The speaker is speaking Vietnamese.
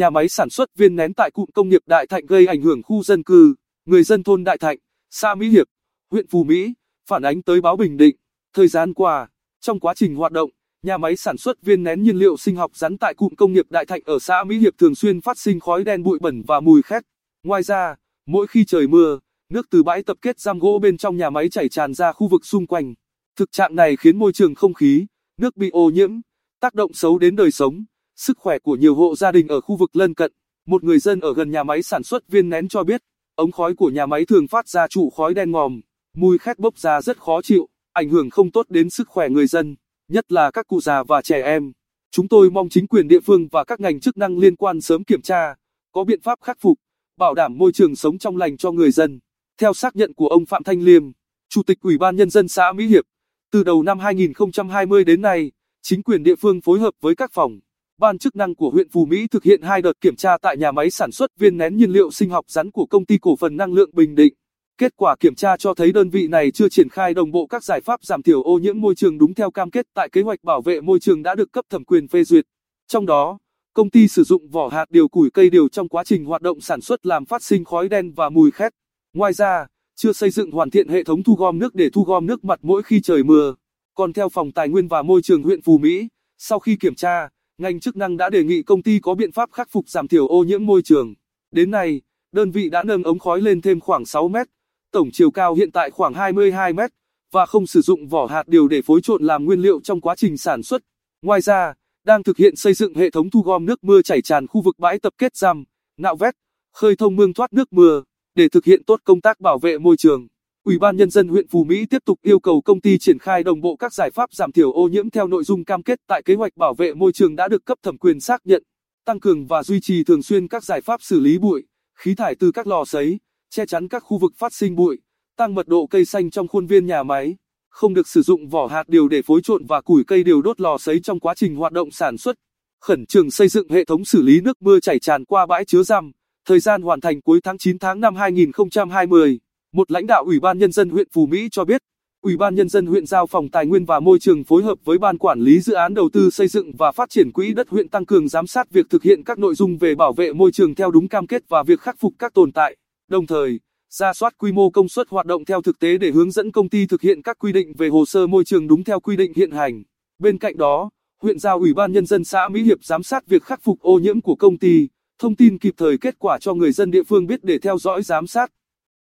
nhà máy sản xuất viên nén tại cụm công nghiệp Đại Thạnh gây ảnh hưởng khu dân cư, người dân thôn Đại Thạnh, xã Mỹ Hiệp, huyện Phú Mỹ, phản ánh tới báo Bình Định. Thời gian qua, trong quá trình hoạt động, nhà máy sản xuất viên nén nhiên liệu sinh học rắn tại cụm công nghiệp Đại Thạnh ở xã Mỹ Hiệp thường xuyên phát sinh khói đen, bụi bẩn và mùi khét. Ngoài ra, mỗi khi trời mưa, nước từ bãi tập kết giam gỗ bên trong nhà máy chảy tràn ra khu vực xung quanh. Thực trạng này khiến môi trường không khí, nước bị ô nhiễm, tác động xấu đến đời sống, sức khỏe của nhiều hộ gia đình ở khu vực lân cận. Một người dân ở gần nhà máy sản xuất viên nén cho biết, ống khói của nhà máy thường phát ra trụ khói đen ngòm, mùi khét bốc ra rất khó chịu, ảnh hưởng không tốt đến sức khỏe người dân, nhất là các cụ già và trẻ em. Chúng tôi mong chính quyền địa phương và các ngành chức năng liên quan sớm kiểm tra, có biện pháp khắc phục, bảo đảm môi trường sống trong lành cho người dân. Theo xác nhận của ông Phạm Thanh Liêm, Chủ tịch Ủy ban Nhân dân xã Mỹ Hiệp, từ đầu năm 2020 đến nay, chính quyền địa phương phối hợp với các phòng, ban chức năng của huyện Phú Mỹ thực hiện 2 đợt kiểm tra tại nhà máy sản xuất viên nén nhiên liệu sinh học rắn của Công ty cổ phần năng lượng Bình Định. Kết quả kiểm tra cho thấy đơn vị này chưa triển khai đồng bộ các giải pháp giảm thiểu ô nhiễm môi trường đúng theo cam kết tại kế hoạch bảo vệ môi trường đã được cấp thẩm quyền phê duyệt. Trong đó, công ty sử dụng vỏ hạt điều, củi cây điều trong quá trình hoạt động sản xuất làm phát sinh khói đen và mùi khét. Ngoài ra, chưa xây dựng hoàn thiện hệ thống thu gom nước để thu gom nước mặt mỗi khi trời mưa. Còn theo Phòng Tài nguyên và Môi trường huyện Phú Mỹ, sau khi kiểm tra, ngành chức năng đã đề nghị công ty có biện pháp khắc phục giảm thiểu ô nhiễm môi trường. Đến nay, đơn vị đã nâng ống khói lên thêm khoảng 6 mét, tổng chiều cao hiện tại khoảng 22 mét, và không sử dụng vỏ hạt điều để phối trộn làm nguyên liệu trong quá trình sản xuất. Ngoài ra, đang thực hiện xây dựng hệ thống thu gom nước mưa chảy tràn khu vực bãi tập kết giam, nạo vét, khơi thông mương thoát nước mưa. Để thực hiện tốt công tác bảo vệ môi trường, Ủy ban Nhân dân huyện Phú Mỹ tiếp tục yêu cầu công ty triển khai đồng bộ các giải pháp giảm thiểu ô nhiễm theo nội dung cam kết tại kế hoạch bảo vệ môi trường đã được cấp thẩm quyền xác nhận, tăng cường và duy trì thường xuyên các giải pháp xử lý bụi, khí thải từ các lò sấy, che chắn các khu vực phát sinh bụi, tăng mật độ cây xanh trong khuôn viên nhà máy, không được sử dụng vỏ hạt điều để phối trộn và củi cây điều đốt lò sấy trong quá trình hoạt động sản xuất, khẩn trương xây dựng hệ thống xử lý nước mưa chảy tràn qua bãi chứa giam. Thời gian hoàn thành cuối tháng 9 tháng 5 2020, một lãnh đạo Ủy ban Nhân dân huyện Phú Mỹ cho biết, Ủy ban Nhân dân huyện giao Phòng Tài nguyên và Môi trường phối hợp với Ban Quản lý Dự án Đầu tư Xây dựng và Phát triển Quỹ đất huyện tăng cường giám sát việc thực hiện các nội dung về bảo vệ môi trường theo đúng cam kết và việc khắc phục các tồn tại, đồng thời, rà soát quy mô công suất hoạt động theo thực tế để hướng dẫn công ty thực hiện các quy định về hồ sơ môi trường đúng theo quy định hiện hành. Bên cạnh đó, huyện giao Ủy ban Nhân dân xã Mỹ Hiệp giám sát việc khắc phục ô nhiễm của công ty, thông tin kịp thời kết quả cho người dân địa phương biết để theo dõi giám sát.